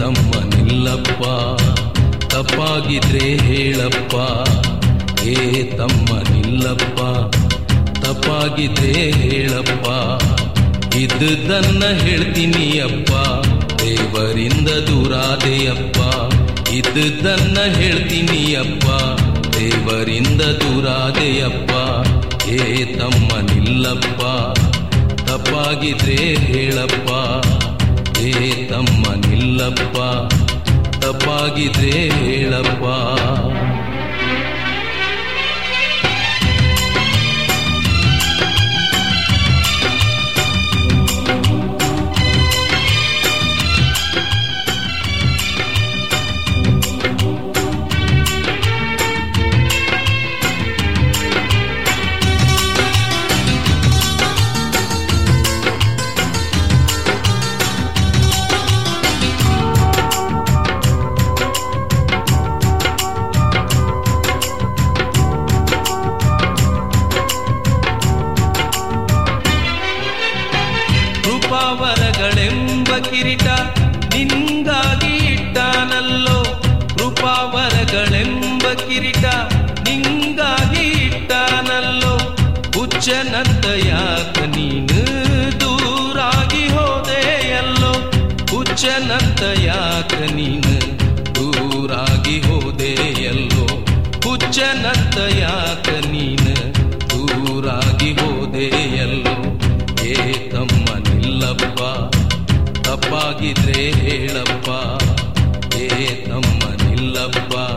ತಮ್ಮನಿಲ್ಲಪ್ಪ ತಪ್ಪಾಗಿದ್ರೆ ಹೇಳಪ್ಪ, ಏ ತಮ್ಮನಿಲ್ಲಪ್ಪ ತಪ್ಪಾಗಿದ್ರೆ ಹೇಳಪ್ಪ, ಇದ್ದದ್ದನ್ನ ಹೇಳ್ತೀನಿ ಅಪ್ಪ, ದೇವರಿಂದ ದೂರಾದೆಯಪ್ಪ, ಇದ್ದದ್ದನ್ನ ಹೇಳ್ತೀನಿ ಅಪ್ಪ, ದೇವರಿಂದ ದೂರಾದೆಯಪ್ಪ, ಏ ತಮ್ಮನಿಲ್ಲಪ್ಪ ತಪ್ಪಾಗಿದ್ರೆ ಹೇಳಪ್ಪ, ಏ ತಮ್ಮನಿಲ್ಲಪ್ಪ ತಪ್ಪಾಗಿದ್ರೆ ಹೇಳಪ್ಪ. ತಪ್ಪಾಗಿದ್ರೆ ಹೇಳಪ್ಪ,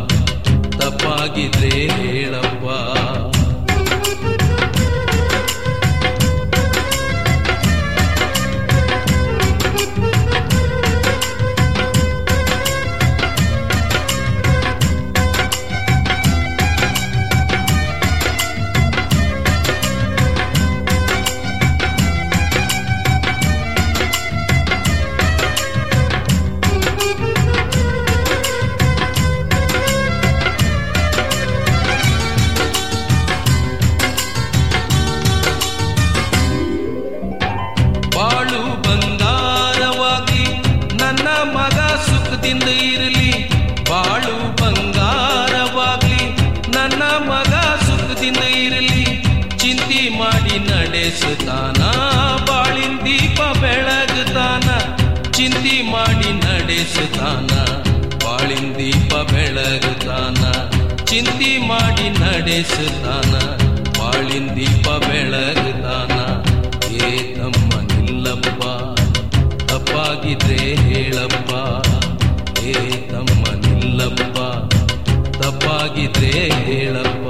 ಏ ತಮ್ಮನಿಲ್ಲಪ್ಪ ತಪ್ಪಾಗಿದ್ರೆ ಹೇಳಪ್ಪ. ಚಿಂತಿ ಮಾಡಿ ನಡೆಸುತ್ತಾನ, ಬಾಳಿನ ದೀಪ ಬೆಳಗುತ್ತಾನ, ಏ ತಮ್ಮನಿಲ್ಲಪ್ಪ ತಪ್ಪಾಗಿದ್ರೆ ಹೇಳಪ್ಪ, ಏ ತಮ್ಮನಿಲ್ಲಪ್ಪ ತಪ್ಪಾಗಿದ್ರೆ ಹೇಳಪ್ಪ.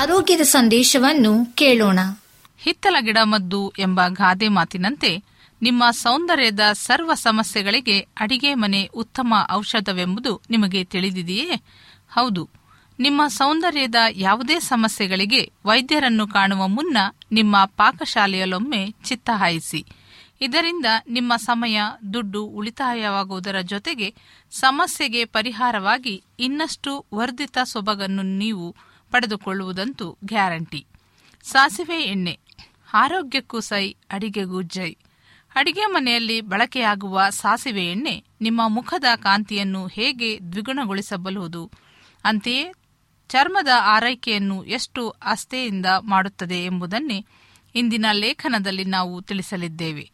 ಆರೋಗ್ಯದ ಸಂದೇಶವನ್ನು ಕೇಳೋಣ. ಹಿತ್ತಲ ಗಿಡ ಮದ್ದು ಎಂಬ ಗಾದೆ ಮಾತಿನಂತೆ ನಿಮ್ಮ ಸೌಂದರ್ಯದ ಸರ್ವ ಸಮಸ್ಯೆಗಳಿಗೆ ಅಡಿಗೆ ಮನೆ ಉತ್ತಮ ಔಷಧವೆಂಬುದು ನಿಮಗೆ ತಿಳಿದಿದೆಯೇ? ಹೌದು, ನಿಮ್ಮ ಸೌಂದರ್ಯದ ಯಾವುದೇ ಸಮಸ್ಯೆಗಳಿಗೆ ವೈದ್ಯರನ್ನು ಕಾಣುವ ಮುನ್ನ ನಿಮ್ಮ ಪಾಕಶಾಲೆಯಲ್ಲೊಮ್ಮೆ ಚಿತ್ತ ಹಾಯಿಸಿ. ಇದರಿಂದ ನಿಮ್ಮ ಸಮಯ, ದುಡ್ಡು ಉಳಿತಾಯವಾಗುವುದರ ಜೊತೆಗೆ ಸಮಸ್ಯೆಗೆ ಪರಿಹಾರವಾಗಿ ಇನ್ನಷ್ಟು ವರ್ಧಿತ ಸೊಬಗನ್ನು ನೀವು ಪಡೆದುಕೊಳ್ಳುವುದಂತೂ ಗ್ಯಾರಂಟಿ. ಸಾಸಿವೆ ಎಣ್ಣೆ ಆರೋಗ್ಯಕ್ಕೂ ಸೈ, ಅಡಿಗೆಗೂ ಜೈ. ಅಡಿಗೆ ಮನೆಯಲ್ಲಿ ಬಳಕೆಯಾಗುವ ಸಾಸಿವೆ ಎಣ್ಣೆ ನಿಮ್ಮ ಮುಖದ ಕಾಂತಿಯನ್ನು ಹೇಗೆ ದ್ವಿಗುಣಗೊಳಿಸಬಲ್ಲುವುದು, ಅಂತೆಯೇ ಚರ್ಮದ ಆರೈಕೆಯನ್ನು ಎಷ್ಟು ಆಸ್ಥೆಯಿಂದ ಮಾಡುತ್ತದೆ ಎಂಬುದನ್ನೇ ಇಂದಿನ ಲೇಖನದಲ್ಲಿ ನಾವು ತಿಳಿಸಲಿದ್ದೇವೆ.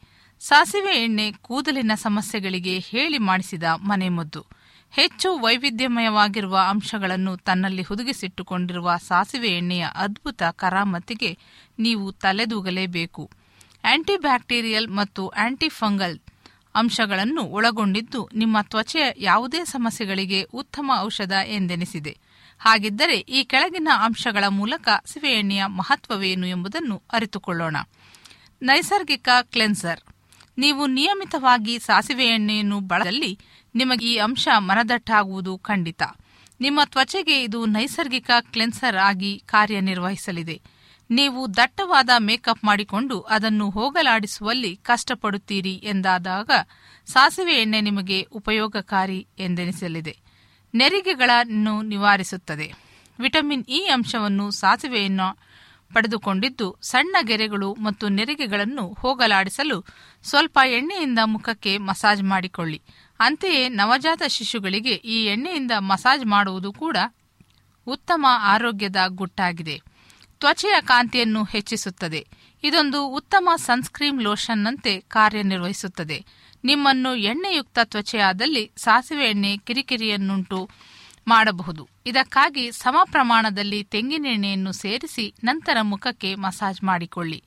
ಸಾಸಿವೆ ಎಣ್ಣೆ ಕೂದಲಿನ ಸಮಸ್ಯೆಗಳಿಗೆ ಹೇಳಿ ಮಾಡಿಸಿದ ಮನೆಮದ್ದು. ಹೆಚ್ಚು ವೈವಿಧ್ಯಮಯವಾಗಿರುವ ಅಂಶಗಳನ್ನು ತನ್ನಲ್ಲಿ ಹುದುಗಿಸಿಟ್ಟುಕೊಂಡಿರುವ ಸಾಸಿವೆ ಎಣ್ಣೆಯ ಅದ್ಭುತ ಕರಾಮತಿಗೆ ನೀವು ತಲೆದೂಗಲೇಬೇಕು. ಆಂಟಿಬ್ಯಾಕ್ಟೀರಿಯಲ್ ಮತ್ತು ಆಂಟಿಫಂಗಲ್ ಅಂಶಗಳನ್ನು ಒಳಗೊಂಡಿದ್ದು ನಿಮ್ಮ ತ್ವಚೆಯ ಯಾವುದೇ ಸಮಸ್ಯೆಗಳಿಗೆ ಉತ್ತಮ ಔಷಧ ಎಂದೆನಿಸಿದೆ. ಹಾಗಿದ್ದರೆ ಈ ಕೆಳಗಿನ ಅಂಶಗಳ ಮೂಲಕ ಸಾಸಿವೆ ಎಣ್ಣೆಯ ಮಹತ್ವವೇನು ಎಂಬುದನ್ನು ಅರಿತುಕೊಳ್ಳೋಣ. ನೈಸರ್ಗಿಕ ಕ್ಲೆನ್ಸರ್. ನೀವು ನಿಯಮಿತವಾಗಿ ಸಾಸಿವೆ ಎಣ್ಣೆಯನ್ನು ಬಳಸಿದಲ್ಲಿ ನಿಮಗೆ ಈ ಅಂಶ ಮನದಟ್ಟಾಗುವುದು ಖಂಡಿತ. ನಿಮ್ಮ ತ್ವಚೆಗೆ ಇದು ನೈಸರ್ಗಿಕ ಕ್ಲೆನ್ಸರ್ ಆಗಿ ಕಾರ್ಯನಿರ್ವಹಿಸಲಿದೆ. ನೀವು ದಟ್ಟವಾದ ಮೇಕಪ್ ಮಾಡಿಕೊಂಡು ಅದನ್ನು ಹೋಗಲಾಡಿಸುವಲ್ಲಿ ಕಷ್ಟಪಡುತ್ತೀರಿ ಎಂದಾದಾಗ ಸಾಸಿವೆ ಎಣ್ಣೆ ನಿಮಗೆ ಉಪಯೋಗಕಾರಿ ಎಂದೆನಿಸಲಿದೆ. ನೆರಿಗೆಗಳನ್ನು ನಿವಾರಿಸುತ್ತದೆ. ವಿಟಮಿನ್ ಇ ಅಂಶವನ್ನು ಸಾಸಿವೆಯನ್ನು ಪಡೆದುಕೊಂಡಿದ್ದು ಸಣ್ಣ ಗೆರೆಗಳು ಮತ್ತು ನೆರಿಗೆಗಳನ್ನು ಹೋಗಲಾಡಿಸಲು ಸ್ವಲ್ಪ ಎಣ್ಣೆಯಿಂದ ಮುಖಕ್ಕೆ ಮಸಾಜ್ ಮಾಡಿಕೊಳ್ಳಿ. ಅಂತೆಯೇ ನವಜಾತ ಶಿಶುಗಳಿಗೆ ಈ ಎಣ್ಣೆಯಿಂದ ಮಸಾಜ್ ಮಾಡುವುದು ಕೂಡ ಉತ್ತಮ ಆರೋಗ್ಯದ ಗುಟ್ಟಾಗಿದೆ. ತ್ವಚೆಯ ಕಾಂತಿಯನ್ನು ಹೆಚ್ಚಿಸುತ್ತದೆ. ಇದೊಂದು ಉತ್ತಮ ಸನ್ಸ್ಕ್ರೀಮ್ ಲೋಷನ್ನಂತೆ ಕಾರ್ಯನಿರ್ವಹಿಸುತ್ತದೆ. ನಿಮ್ಮನ್ನು ಎಣ್ಣೆಯುಕ್ತ ತ್ವಚೆಯಾದಲ್ಲಿ ಸಾಸಿವೆ ಎಣ್ಣೆ ಕಿರಿಕಿರಿಯನ್ನುಂಟು ಮಾಡಬಹುದು. ಇದಕ್ಕಾಗಿ ಸಮ ಪ್ರಮಾಣದಲ್ಲಿ ತೆಂಗಿನೆಣ್ಣೆಯನ್ನು ಸೇರಿಸಿ ನಂತರ ಮುಖಕ್ಕೆ ಮಸಾಜ್ ಮಾಡಿಕೊಳ್ಳಿ.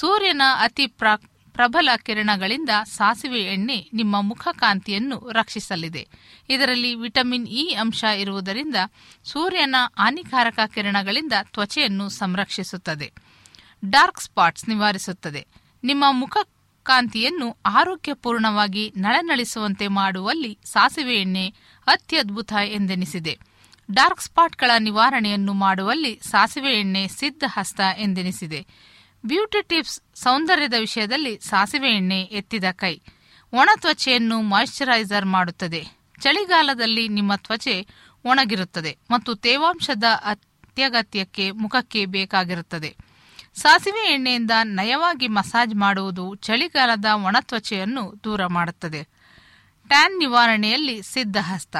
ಸೂರ್ಯನ ಅತಿ ಪ್ರಬಲ ಕಿರಣಗಳಿಂದ ಸಾಸಿವೆ ಎಣ್ಣೆ ನಿಮ್ಮ ಮುಖ ಕಾಂತಿಯನ್ನು ರಕ್ಷಿಸಲಿದೆ. ಇದರಲ್ಲಿ ವಿಟಮಿನ್ ಇ ಅಂಶ ಇರುವುದರಿಂದ ಸೂರ್ಯನ ಹಾನಿಕಾರಕ ಕಿರಣಗಳಿಂದ ತ್ವಚೆಯನ್ನು ಸಂರಕ್ಷಿಸುತ್ತದೆ. ಡಾರ್ಕ್ ಸ್ಪಾಟ್ಸ್ ನಿವಾರಿಸುತ್ತದೆ. ನಿಮ್ಮ ಮುಖ ಕಾಂತಿಯನ್ನು ಆರೋಗ್ಯಪೂರ್ಣವಾಗಿ ನಳನಳಿಸುವಂತೆ ಮಾಡುವಲ್ಲಿ ಸಾಸಿವೆ ಎಣ್ಣೆ ಅತ್ಯದ್ಭುತ ಎಂದೆನಿಸಿದೆ. ಡಾರ್ಕ್ ಸ್ಪಾಟ್ಗಳ ನಿವಾರಣೆಯನ್ನು ಮಾಡುವಲ್ಲಿ ಸಾಸಿವೆ ಎಣ್ಣೆ ಸಿದ್ಧಹಸ್ತ ಎಂದೆನಿಸಿದೆ. Beauty tips. ಸೌಂದರ್ಯದ ವಿಷಯದಲ್ಲಿ ಸಾಸಿವೆ ಎಣ್ಣೆ ಎತ್ತಿದ ಕೈ. ಒಣ ತ್ವಚೆಯನ್ನು ಮಾಯಿಶ್ಚರೈಸರ್ ಮಾಡುತ್ತದೆ. ಚಳಿಗಾಲದಲ್ಲಿ ನಿಮ್ಮ ತ್ವಚೆ ಒಣಗಿರುತ್ತದೆ ಮತ್ತು ತೇವಾಂಶದ ಅತ್ಯಗತ್ಯಕ್ಕೆ ಮುಖಕ್ಕೆ ಬೇಕಾಗಿರುತ್ತದೆ. ಸಾಸಿವೆ ಎಣ್ಣೆಯಿಂದ ನಯವಾಗಿ ಮಸಾಜ್ ಮಾಡುವುದು ಚಳಿಗಾಲದ ಒಣ ತ್ವಚೆಯನ್ನು ದೂರ ಮಾಡುತ್ತದೆ. ಟ್ಯಾನ್ ನಿವಾರಣೆಯಲ್ಲಿ ಸಿದ್ಧಹಸ್ತ.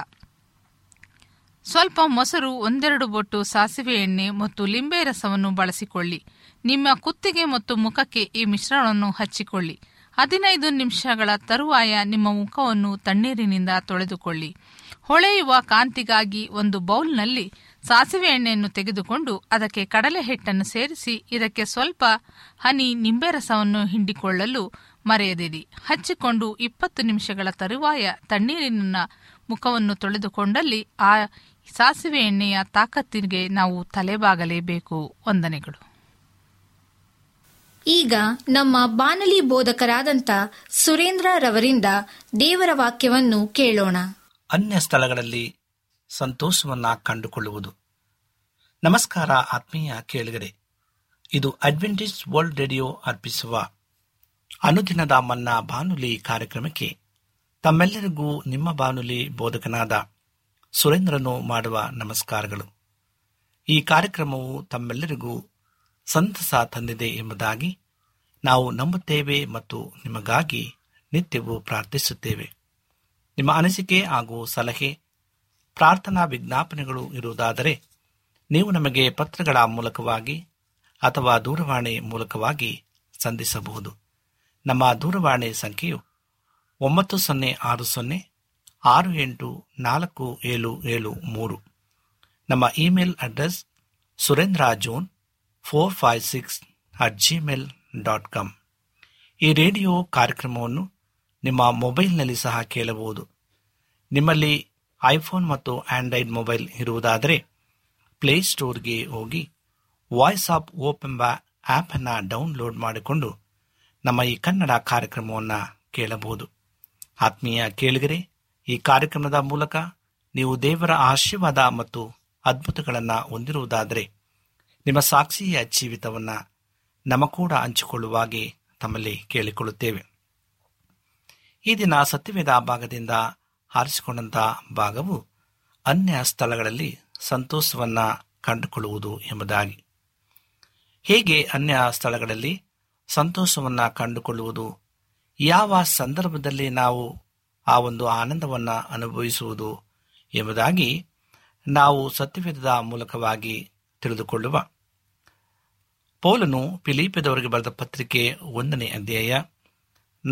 ಸ್ವಲ್ಪ ಮೊಸರು, ಒಂದೆರಡು ಬೊಟ್ಟು ಸಾಸಿವೆ ಎಣ್ಣೆ ಮತ್ತು ಲಿಂಬೆ ರಸವನ್ನು ಬಳಸಿಕೊಳ್ಳಿ. ನಿಮ್ಮ ಕುತ್ತಿಗೆ ಮತ್ತು ಮುಖಕ್ಕೆ ಈ ಮಿಶ್ರಣವನ್ನು ಹಚ್ಚಿಕೊಳ್ಳಿ. 15 ನಿಮಿಷಗಳ ತರುವಾಯ ನಿಮ್ಮ ಮುಖವನ್ನು ತಣ್ಣೀರಿನಿಂದ ತೊಳೆದುಕೊಳ್ಳಿ. ಹೊಳೆಯುವ ಕಾಂತಿಗಾಗಿ ಒಂದು ಬೌಲ್ನಲ್ಲಿ ಸಾಸಿವೆ ಎಣ್ಣೆಯನ್ನು ತೆಗೆದುಕೊಂಡು ಅದಕ್ಕೆ ಕಡಲೆ ಹಿಟ್ಟನ್ನು ಸೇರಿಸಿ ಇದಕ್ಕೆ ಸ್ವಲ್ಪ ಹನಿ ನಿಂಬೆ ರಸವನ್ನು ಹಿಂಡಿಕೊಳ್ಳಲು ಮರೆಯದಿರಿ. ಹಚ್ಚಿಕೊಂಡು 20 ನಿಮಿಷಗಳ ತರುವಾಯ ತಣ್ಣೀರಿನ ಮುಖವನ್ನು ತೊಳೆದುಕೊಂಡಲ್ಲಿ ಆ ಸಾಸಿವೆ ಎಣ್ಣೆಯ ತಾಕತ್ತಿಗೆ ನಾವು ತಲೆಬಾಗಲೇಬೇಕು. ವಂದನೆಗಳು. ಈಗ ನಮ್ಮ ಬಾನಲಿ ಬೋಧಕರಾದಂಥ ಸುರೇಂದ್ರ ರವರಿಂದ ದೇವರ ವಾಕ್ಯವನ್ನು ಕೇಳೋಣ. ಅನ್ಯ ಸ್ಥಳಗಳಲ್ಲಿ ಸಂತೋಷವನ್ನು ಕಂಡುಕೊಳ್ಳುವುದು. ನಮಸ್ಕಾರ ಆತ್ಮೀಯ ಕೇಳುಗರೆ, ಇದು ಅಡ್ವೆಂಟಿಸ್ಟ್ ವರ್ಲ್ಡ್ ರೇಡಿಯೋ ಅರ್ಪಿಸುವ ಅನುದಿನದ ಮನ್ನಾ ಬಾನುಲಿ ಕಾರ್ಯಕ್ರಮಕ್ಕೆ ತಮ್ಮೆಲ್ಲರಿಗೂ ನಿಮ್ಮ ಬಾನುಲಿ ಬೋಧಕನಾದ ಸುರೇಂದ್ರನು ಮಾಡುವ ನಮಸ್ಕಾರಗಳು. ಈ ಕಾರ್ಯಕ್ರಮವು ತಮ್ಮೆಲ್ಲರಿಗೂ ಸಂತಸ ತಂದಿದೆ ಎಂಬುದಾಗಿ ನಾವು ನಂಬುತ್ತೇವೆ ಮತ್ತು ನಿಮಗಾಗಿ ನಿತ್ಯವೂ ಪ್ರಾರ್ಥಿಸುತ್ತೇವೆ. ನಿಮ್ಮ ಅನಿಸಿಕೆ ಹಾಗೂ ಸಲಹೆ, ಪ್ರಾರ್ಥನಾ ವಿಜ್ಞಾಪನೆಗಳು ಇರುವುದಾದರೆ ನೀವು ನಮಗೆ ಪತ್ರಗಳ ಮೂಲಕವಾಗಿ ಅಥವಾ ದೂರವಾಣಿ ಮೂಲಕವಾಗಿ ಸಂಧಿಸಬಹುದು. ನಮ್ಮ ದೂರವಾಣಿ ಸಂಖ್ಯೆಯು 9060684773. ನಮ್ಮ ಇಮೇಲ್ ಅಡ್ರೆಸ್ surendrajohn456@gmail.com. ಈ ರೇಡಿಯೋ ಕಾರ್ಯಕ್ರಮವನ್ನು ನಿಮ್ಮ ಮೊಬೈಲ್ನಲ್ಲಿ ಸಹ ಕೇಳಬಹುದು. ನಿಮ್ಮಲ್ಲಿ ಐಫೋನ್ ಮತ್ತು ಆಂಡ್ರಾಯ್ಡ್ ಮೊಬೈಲ್ ಇರುವುದಾದರೆ ಪ್ಲೇಸ್ಟೋರ್ಗೆ ಹೋಗಿ ವಾಯ್ಸ್ ಆಫ್ ಹೋಪ್ ಎಂಬ ಆ್ಯಪನ್ನು ಡೌನ್ಲೋಡ್ ಮಾಡಿಕೊಂಡು ನಮ್ಮ ಈ ಕನ್ನಡ ಕಾರ್ಯಕ್ರಮವನ್ನು ಕೇಳಬಹುದು. ಆತ್ಮೀಯ ಕೇಳಿಗರೆ, ಈ ಕಾರ್ಯಕ್ರಮದ ಮೂಲಕ ನೀವು ದೇವರ ಆಶೀರ್ವಾದ ಮತ್ತು ಅದ್ಭುತಗಳನ್ನು ಹೊಂದಿರುವುದಾದರೆ ನಿಮ್ಮ ಸಾಕ್ಷಿಯ ಜೀವಿತವನ್ನು ನಮ್ಮ ಕೂಡ ಹಂಚಿಕೊಳ್ಳುವಾಗೆ ತಮ್ಮಲ್ಲಿ ಕೇಳಿಕೊಳ್ಳುತ್ತೇವೆ. ಈ ದಿನ ಸತ್ಯವೇದ ಭಾಗದಿಂದ ಆರಿಸಿಕೊಂಡಂಥ ಭಾಗವು ಅನ್ಯ ಸ್ಥಳಗಳಲ್ಲಿ ಸಂತೋಷವನ್ನು ಕಂಡುಕೊಳ್ಳುವುದು ಎಂಬುದಾಗಿ. ಹೇಗೆ ಅನ್ಯ ಸ್ಥಳಗಳಲ್ಲಿ ಸಂತೋಷವನ್ನು ಕಂಡುಕೊಳ್ಳುವುದು, ಯಾವ ಸಂದರ್ಭದಲ್ಲಿ ನಾವು ಆ ಒಂದು ಆನಂದವನ್ನು ಅನುಭವಿಸುವುದು ಎಂಬುದಾಗಿ ನಾವು ಸತ್ಯವೇದದ ಮೂಲಕವಾಗಿ ತಿಳಿದುಕೊಳ್ಳುವ. ಪೌಲನು ಫಿಲಿಪ್ಪಿಯದವರಿಗೆ ಬರೆದ ಪತ್ರಿಕೆ 1ನೇ ಅಧ್ಯಾಯ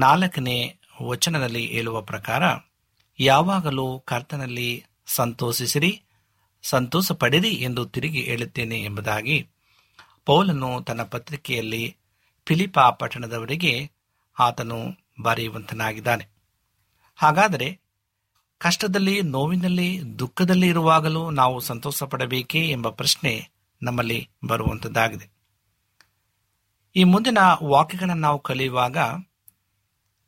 4ನೇ ವಚನದಲ್ಲಿ ಹೇಳುವ ಪ್ರಕಾರ, ಯಾವಾಗಲೂ ಕರ್ತನಲ್ಲಿ ಸಂತೋಷಿಸಿರಿ, ಸಂತೋಷ ಪಡಿರಿ ಎಂದು ತಿರುಗಿ ಹೇಳುತ್ತೇನೆ ಎಂಬುದಾಗಿ ಪೌಲನು ತನ್ನ ಪತ್ರಿಕೆಯಲ್ಲಿ ಫಿಲಿಪ್ಪ ಪಟ್ಟಣದವರಿಗೆ ಆತನು ಬರೆಯುವಂತನಾಗಿದ್ದಾನೆ. ಹಾಗಾದರೆ ಕಷ್ಟದಲ್ಲಿ, ನೋವಿನಲ್ಲಿ, ದುಃಖದಲ್ಲಿ ಇರುವಾಗಲೂ ನಾವು ಸಂತೋಷ ಪಡಬೇಕೇ ಎಂಬ ಪ್ರಶ್ನೆ ನಮ್ಮಲ್ಲಿ ಬರುವಂಥದ್ದಾಗಿದೆ. ಈ ಮುಂದಿನ ವಾಕ್ಯಗಳನ್ನು ನಾವು ಕಲಿಯುವಾಗ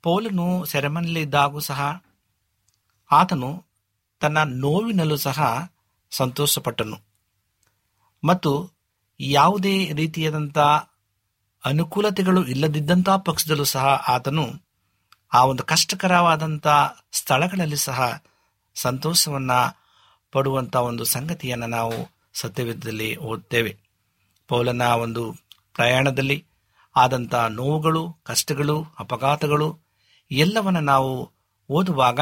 ಪೌಲನು ಸೆರೆಮನೆಯಲ್ಲಿದ್ದಾಗೂ ಸಹ ಆತನು ತನ್ನ ನೋವಿನಲ್ಲೂ ಸಹ ಸಂತೋಷಪಟ್ಟನು ಮತ್ತು ಯಾವುದೇ ರೀತಿಯಾದಂಥ ಅನುಕೂಲತೆಗಳು ಇಲ್ಲದಿದ್ದಂಥ ಪಕ್ಷದಲ್ಲೂ ಸಹ ಆತನು ಆ ಒಂದು ಕಷ್ಟಕರವಾದಂಥ ಸ್ಥಳಗಳಲ್ಲಿ ಸಹ ಸಂತೋಷವನ್ನು ಪಡುವಂಥ ಒಂದು ಸಂಗತಿಯನ್ನು ನಾವು ಸತ್ಯವೇದದಲ್ಲಿ ಓದುತ್ತೇವೆ. ಪೌಲನ ಒಂದು ಪ್ರಯಾಣದಲ್ಲಿ ಆದಂಥ ನೋವುಗಳು, ಕಷ್ಟಗಳು, ಅಪಘಾತಗಳು ಎಲ್ಲವನ್ನು ನಾವು ಓದುವಾಗ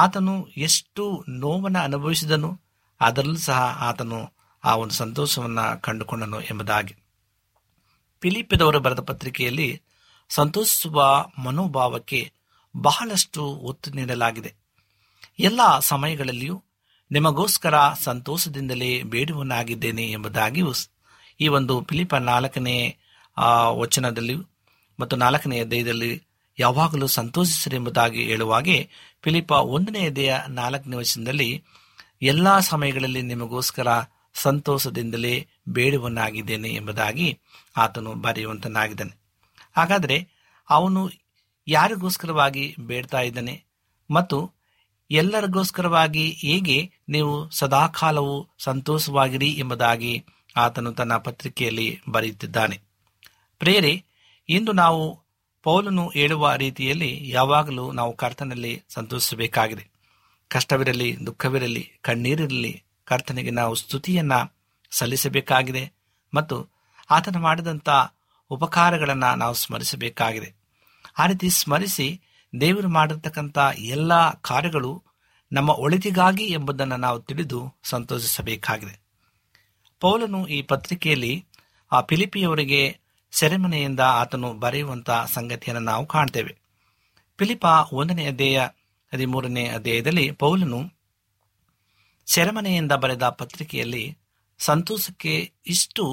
ಆತನು ಎಷ್ಟು ನೋವನ್ನು ಅನುಭವಿಸಿದನು, ಅದರಲ್ಲೂ ಸಹ ಆತನು ಆ ಒಂದು ಸಂತೋಷವನ್ನು ಕಂಡುಕೊಂಡನು ಎಂಬುದಾಗಿ. ಫಿಲಿಪ್ಪಿಯದವರು ಬರೆದ ಪತ್ರಿಕೆಯಲ್ಲಿ ಸಂತೋಷಿಸುವ ಮನೋಭಾವಕ್ಕೆ ಬಹಳಷ್ಟು ಒತ್ತು ನೀಡಲಾಗಿದೆ. ಎಲ್ಲ ಸಮಯಗಳಲ್ಲಿಯೂ ನಿಮಗೋಸ್ಕರ ಸಂತೋಷದಿಂದಲೇ ಬೇಡುವನಾಗಿದ್ದೇನೆ ಎಂಬುದಾಗಿಯೂ ಈ ಒಂದು ಫಿಲಿಪ್ಪ 4ನೇ ವಚನದಲ್ಲಿಯೂ ಮತ್ತು 4ನೇ ಅಧ್ಯಾಯದಲ್ಲಿ ಯಾವಾಗಲೂ ಸಂತೋಷಿಸಿರಿ ಎಂಬುದಾಗಿ ಹೇಳುವಾಗೆ ಫಿಲಿಪ್ಪ 1ನೇ ಅಧ್ಯಾಯ 4ನೇ ವಚನದಲ್ಲಿ ಎಲ್ಲ ಸಮಯಗಳಲ್ಲಿ ನಿಮಗೋಸ್ಕರ ಸಂತೋಷದಿಂದಲೇ ಬೇಡುವನಾಗಿದ್ದೇನೆ ಎಂಬುದಾಗಿ ಆತನು ಬರೆಯುವಂತನಾಗಿದ್ದಾನೆ. ಹಾಗಾದರೆ ಅವನು ಯಾರಿಗೋಸ್ಕರವಾಗಿ ಬೇಡ್ತಾ ಇದ್ದಾನೆ ಮತ್ತು ಎಲ್ಲರಿಗೋಸ್ಕರವಾಗಿ ಹೇಗೆ ನೀವು ಸದಾಕಾಲವೂ ಸಂತೋಷವಾಗಿರಿ ಎಂಬುದಾಗಿ ಆತನು ತನ್ನ ಪತ್ರಿಕೆಯಲ್ಲಿ ಬರೆಯುತ್ತಿದ್ದಾನೆ. ಪ್ರಿಯರೇ, ಇಂದು ನಾವು ಪೌಲನು ಹೇಳುವ ರೀತಿಯಲ್ಲಿ ಯಾವಾಗಲೂ ನಾವು ಕರ್ತನಲ್ಲಿ ಸಂತೋಷಿಸಬೇಕಾಗಿದೆ. ಕಷ್ಟವಿರಲಿ, ದುಃಖವಿರಲಿ, ಕಣ್ಣೀರಿರಲಿ, ಕರ್ತನಿಗೆ ನಾವು ಸ್ತುತಿಯನ್ನು ಸಲ್ಲಿಸಬೇಕಾಗಿದೆ ಮತ್ತು ಆತನು ಮಾಡಿದಂಥ ಉಪಕಾರಗಳನ್ನು ನಾವು ಸ್ಮರಿಸಬೇಕಾಗಿದೆ. ಆ ರೀತಿ ಸ್ಮರಿಸಿ ದೇವರು ಮಾಡಿರ್ತಕ್ಕಂಥ ಎಲ್ಲ ಕಾರ್ಯಗಳು ನಮ್ಮ ಒಳಿತಿಗಾಗಿ ಎಂಬುದನ್ನು ನಾವು ತಿಳಿದು ಸಂತೋಷಿಸಬೇಕಾಗಿದೆ. ಪೌಲನು ಈ ಪತ್ರಿಕೆಯಲ್ಲಿ ಆ ಫಿಲಿಪಿಯವರಿಗೆ ಸೆರೆಮನೆಯಿಂದ ಆತನು ಬರೆಯುವಂಥ ಸಂಗತಿಯನ್ನು ನಾವು ಕಾಣ್ತೇವೆ. ಫಿಲಿಪ್ಪ 1ನೇ ಅಧ್ಯಾಯ 13ನೇ ಅಧ್ಯಾಯದಲ್ಲಿ ಪೌಲನು ಸೆರೆಮನೆಯಿಂದ ಬರೆದ ಪತ್ರಿಕೆಯಲ್ಲಿ ಸಂತೋಷಕ್ಕೆ ಇಷ್ಟು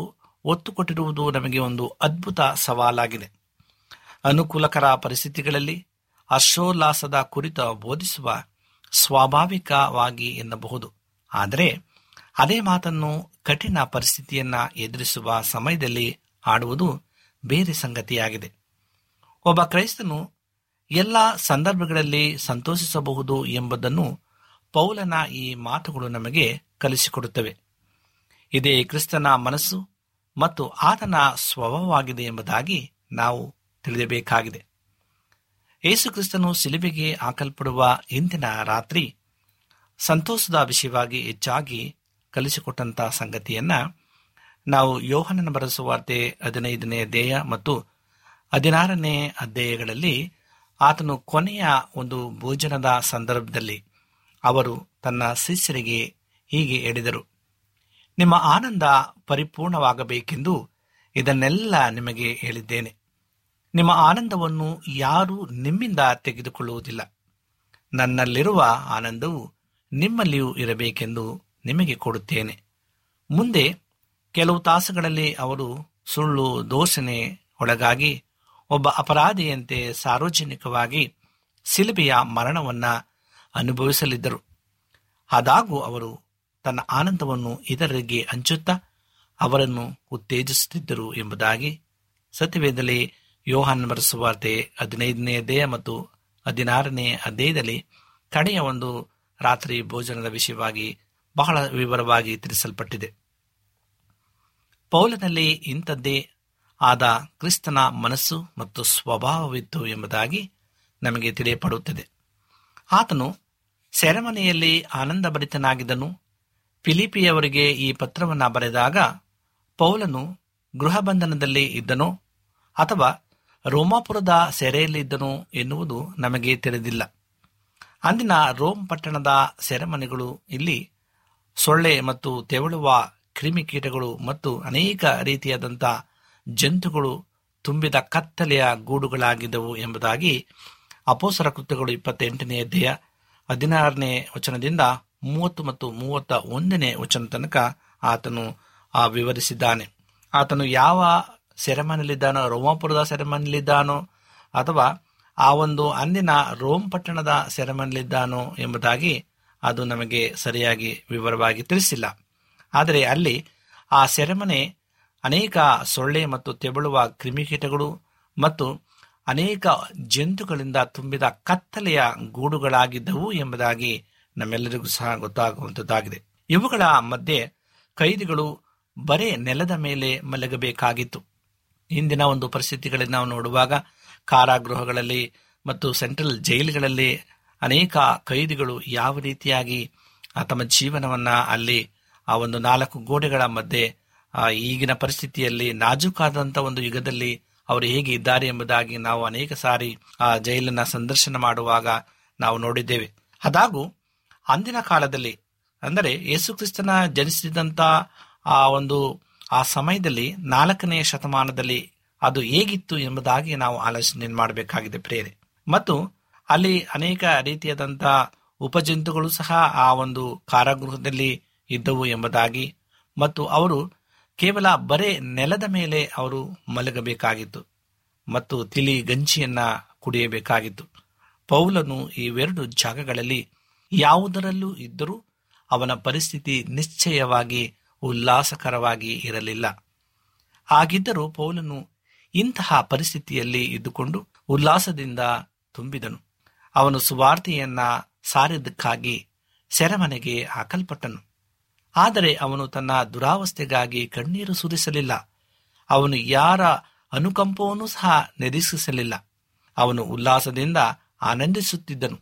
ಒತ್ತು ಕೊಟ್ಟಿರುವುದು ನಮಗೆ ಒಂದು ಅದ್ಭುತ ಸವಾಲಾಗಿದೆ. ಅನುಕೂಲಕರ ಪರಿಸ್ಥಿತಿಗಳಲ್ಲಿ ಹರ್ಷೋಲ್ಲಾಸದ ಕುರಿತ ಬೋಧಿಸುವ ಸ್ವಾಭಾವಿಕವಾಗಿ ಎನ್ನಬಹುದು, ಆದರೆ ಅದೇ ಮಾತನ್ನು ಕಠಿಣ ಪರಿಸ್ಥಿತಿಯನ್ನು ಎದುರಿಸುವ ಸಮಯದಲ್ಲಿ ಆಡುವುದು ಬೇರೆ ಸಂಗತಿಯಾಗಿದೆ. ಒಬ್ಬ ಕ್ರೈಸ್ತನು ಎಲ್ಲ ಸಂದರ್ಭಗಳಲ್ಲಿ ಸಂತೋಷಿಸಬಹುದು ಎಂಬುದನ್ನು ಪೌಲನ ಈ ಮಾತುಗಳು ನಮಗೆ ಕಲಿಸಿಕೊಡುತ್ತವೆ. ಇದೇ ಕ್ರಿಸ್ತನ ಮನಸ್ಸು ಮತ್ತು ಆತನ ಸ್ವಭಾವವಾಗಿದೆ ಎಂಬುದಾಗಿ ನಾವು ತಿಳಿಯಬೇಕಾಗಿದೆ. ಯೇಸು ಕ್ರಿಸ್ತನು ಶಿಲುಬೆಗೆ ಹಾಕಲ್ಪಡುವ ಇಂದಿನ ರಾತ್ರಿ ಸಂತೋಷದ ವಿಷಯವಾಗಿ ಹೆಚ್ಚಾಗಿ ಕಲಿಸಿಕೊಟ್ಟಂಥ ಸಂಗತಿಯನ್ನು ನಾವು ಯೋಹನನ ಬರೆಸುವಾರ್ತೆ 15ನೇ ಅಧ್ಯಾಯ ಮತ್ತು 16ನೇ ಅಧ್ಯಾಯಗಳಲ್ಲಿ ಆತನು ಕೊನೆಯ ಒಂದು ಭೋಜನದ ಸಂದರ್ಭದಲ್ಲಿ ಅವರು ತನ್ನ ಶಿಷ್ಯರಿಗೆ ಹೀಗೆ ಹೇಳಿದರು, ನಿಮ್ಮ ಆನಂದ ಪರಿಪೂರ್ಣವಾಗಬೇಕೆಂದು ಇದನ್ನೆಲ್ಲ ನಿಮಗೆ ಹೇಳಿದ್ದೇನೆ. ನಿಮ್ಮ ಆನಂದವನ್ನು ಯಾರೂ ನಿಮ್ಮಿಂದ ತೆಗೆದುಕೊಳ್ಳುವುದಿಲ್ಲ, ನನ್ನಲ್ಲಿರುವ ಆನಂದವು ನಿಮ್ಮಲ್ಲಿಯೂ ಇರಬೇಕೆಂದು ನಿಮಗೆ ಕೊಡುತ್ತೇನೆ. ಮುಂದೆ ಕೆಲವು ತಾಸುಗಳಲ್ಲಿ ಅವರು ಸುಳ್ಳು ದೋಷಣೆ ಒಳಗಾಗಿ ಒಬ್ಬ ಅಪರಾಧಿಯಂತೆ ಸಾರ್ವಜನಿಕವಾಗಿ ಶಿಲುಬೆಯ ಮರಣವನ್ನು ಅನುಭವಿಸಲಿದ್ದರು. ಆದಾಗೂ ಅವರು ತನ್ನ ಆನಂದವನ್ನು ಇತರರಿಗೆ ಹಂಚುತ್ತಾ ಅವರನ್ನು ಉತ್ತೇಜಿಸುತ್ತಿದ್ದರು ಎಂಬುದಾಗಿ ಸತ್ಯವೇದದಲ್ಲಿ ಯೋಹಾನನ ಬರೆಸುವಾರ್ತೆ 15ನೇ ಅಧ್ಯಾಯ ಮತ್ತು 16ನೇ ಅಧ್ಯಾಯದಲ್ಲಿ ಕಡೆಯ ಒಂದು ರಾತ್ರಿ ಭೋಜನದ ವಿಷಯವಾಗಿ ಬಹಳ ವಿವರವಾಗಿ ತಿಳಿಸಲ್ಪಟ್ಟಿದೆ. ಪೌಲನಲ್ಲಿ ಇಂಥದ್ದೇ ಆದ ಕ್ರಿಸ್ತನ ಮನಸ್ಸು ಮತ್ತು ಸ್ವಭಾವವಿತ್ತು ಎಂಬುದಾಗಿ ನಮಗೆ ತಿಳಿಯಪಡುತ್ತದೆ. ಆತನು ಸೆರೆಮನೆಯಲ್ಲಿ ಆನಂದಭರಿತನಾಗಿದ್ದನು. ಫಿಲಿಪಿಯವರಿಗೆ ಈ ಪತ್ರವನ್ನು ಬರೆದಾಗ ಪೌಲನು ಗೃಹಬಂಧನದಲ್ಲಿ ಇದ್ದನೋ ಅಥವಾ ರೋಮಾಪುರದ ಸೆರೆಯಲ್ಲಿದ್ದನೋ ಎನ್ನುವುದು ನಮಗೆ ತಿಳಿದಿಲ್ಲ. ಅಂದಿನ ರೋಮ್ ಪಟ್ಟಣದ ಸೆರೆಮನೆಗಳು ಇಲ್ಲಿ ಸೊಳ್ಳೆ ಮತ್ತು ತೆವಳುವ ಕ್ರಿಮಿಕೀಟಗಳು ಮತ್ತು ಅನೇಕ ರೀತಿಯಾದಂಥ ಜಂತುಗಳು ತುಂಬಿದ ಕತ್ತಲೆಯ ಗೂಡುಗಳಾಗಿದ್ದವು ಎಂಬುದಾಗಿ ಅಪೊಸ್ತಲರ ಕೃತ್ಯಗಳು 28ನೇ ಅಧ್ಯಾಯ 16ನೇ ವಚನದಿಂದ 30 ಮತ್ತು 31ನೇ ವಚನ ತನಕ ಆತನು ವಿವರಿಸಿದ್ದಾನೆ. ಆತನು ಯಾವ ಸೆರೆಮನೆಯಲ್ಲಿದ್ದಾನೋ, ರೋಮಾಪುರದ ಸೆರೆಮನೆಯಲ್ಲಿದ್ದಾನೋ ಅಥವಾ ಆ ಒಂದು ಅಂದಿನ ರೋಮ್ ಪಟ್ಟಣದ ಸೆರೆಮನೆಯಲ್ಲಿದ್ದಾನೋ ಎಂಬುದಾಗಿ ಅದು ನಮಗೆ ಸರಿಯಾಗಿ ವಿವರವಾಗಿ ತಿಳಿಸಿಲ್ಲ. ಆದರೆ ಅಲ್ಲಿ ಆ ಸೆರೆಮನೆ ಅನೇಕ ಸೊಳ್ಳೆ ಮತ್ತು ತೆವಳುವ ಕ್ರಿಮಿಕೀಟಗಳು ಮತ್ತು ಅನೇಕ ಜಂತುಗಳಿಂದ ತುಂಬಿದ ಕತ್ತಲೆಯ ಗೂಡುಗಳಾಗಿದ್ದವು ಎಂಬುದಾಗಿ ನಮ್ಮೆಲ್ಲರಿಗೂ ಸಹ ಗೊತ್ತಾಗುವಂಥದ್ದಾಗಿದೆ. ಇವುಗಳ ಮಧ್ಯೆ ಕೈದಿಗಳು ಬರೇ ನೆಲದ ಮೇಲೆ ಮಲಗಬೇಕಾಗಿತ್ತು. ಇಂದಿನ ಒಂದು ಪರಿಸ್ಥಿತಿಗಳನ್ನು ನಾವು ನೋಡುವಾಗ ಕಾರಾಗೃಹಗಳಲ್ಲಿ ಮತ್ತು ಸೆಂಟ್ರಲ್ ಜೈಲುಗಳಲ್ಲಿ ಅನೇಕ ಕೈದಿಗಳು ಯಾವ ರೀತಿಯಾಗಿ ತಮ್ಮ ಜೀವನವನ್ನು ಅಲ್ಲಿ ಆ ಒಂದು 4 ಗೋಡೆಗಳ ಮಧ್ಯೆ ಈಗಿನ ಪರಿಸ್ಥಿತಿಯಲ್ಲಿ ನಾಜೂಕಾದಂಥ ಒಂದು ಯುಗದಲ್ಲಿ ಅವರು ಹೇಗೆ ಇದ್ದಾರೆ ಎಂಬುದಾಗಿ ನಾವು ಅನೇಕ ಸಾರಿ ಆ ಜೈಲನ್ನು ಸಂದರ್ಶನ ಮಾಡುವಾಗ ನಾವು ನೋಡಿದ್ದೇವೆ. ಆದಾಗೂ ಅಂದಿನ ಕಾಲದಲ್ಲಿ ಅಂದರೆ ಯೇಸುಕ್ರಿಸ್ತನ ಜನಿಸಿದಂಥ ಆ ಸಮಯದಲ್ಲಿ 4ನೇ ಶತಮಾನದಲ್ಲಿ ಅದು ಹೇಗಿತ್ತು ಎಂಬುದಾಗಿ ನಾವು ಆಲೋಚನೆ ಮಾಡಬೇಕಾಗಿದೆ ಪ್ರೇರೆ. ಮತ್ತು ಅಲ್ಲಿ ಅನೇಕ ರೀತಿಯಾದಂಥ ಉಪಜಂತುಗಳು ಸಹ ಆ ಒಂದು ಕಾರಾಗೃಹದಲ್ಲಿ ಇದ್ದವು ಎಂಬುದಾಗಿ ಮತ್ತು ಅವರು ಕೇವಲ ಬರೇ ನೆಲದ ಮೇಲೆ ಅವರು ಮಲಗಬೇಕಾಗಿತ್ತು ಮತ್ತು ತಿಳಿ ಗಂಜಿಯನ್ನು ಕುಡಿಯಬೇಕಾಗಿತ್ತು. ಪೌಲನು ಇವೆರಡು ಜಾಗಗಳಲ್ಲಿ ಯಾವುದರಲ್ಲೂ ಇದ್ದರೂ ಅವನ ಪರಿಸ್ಥಿತಿ ನಿಶ್ಚಯವಾಗಿ ಉಲ್ಲಾಸಕರವಾಗಿ ಇರಲಿಲ್ಲ. ಹಾಗಿದ್ದರೂ ಪೌಲನು ಇಂತಹ ಪರಿಸ್ಥಿತಿಯಲ್ಲಿ ಇದ್ದುಕೊಂಡು ಉಲ್ಲಾಸದಿಂದ ತುಂಬಿದನು. ಅವನು ಸುವಾರ್ತೆಯನ್ನು ಸಾರಿದ್ದಕ್ಕಾಗಿ ಸೆರೆಮನೆಗೆ ಹಾಕಲ್ಪಟ್ಟನು. ಆದರೆ ಅವನು ತನ್ನ ದುರಾವಸ್ಥೆಗಾಗಿ ಕಣ್ಣೀರು ಸುರಿಸಲಿಲ್ಲ. ಅವನು ಯಾರ ಅನುಕಂಪವನ್ನೂ ಸಹ ನಿರೀಕ್ಷಿಸಲಿಲ್ಲ. ಅವನು ಉಲ್ಲಾಸದಿಂದ ಆನಂದಿಸುತ್ತಿದ್ದನು.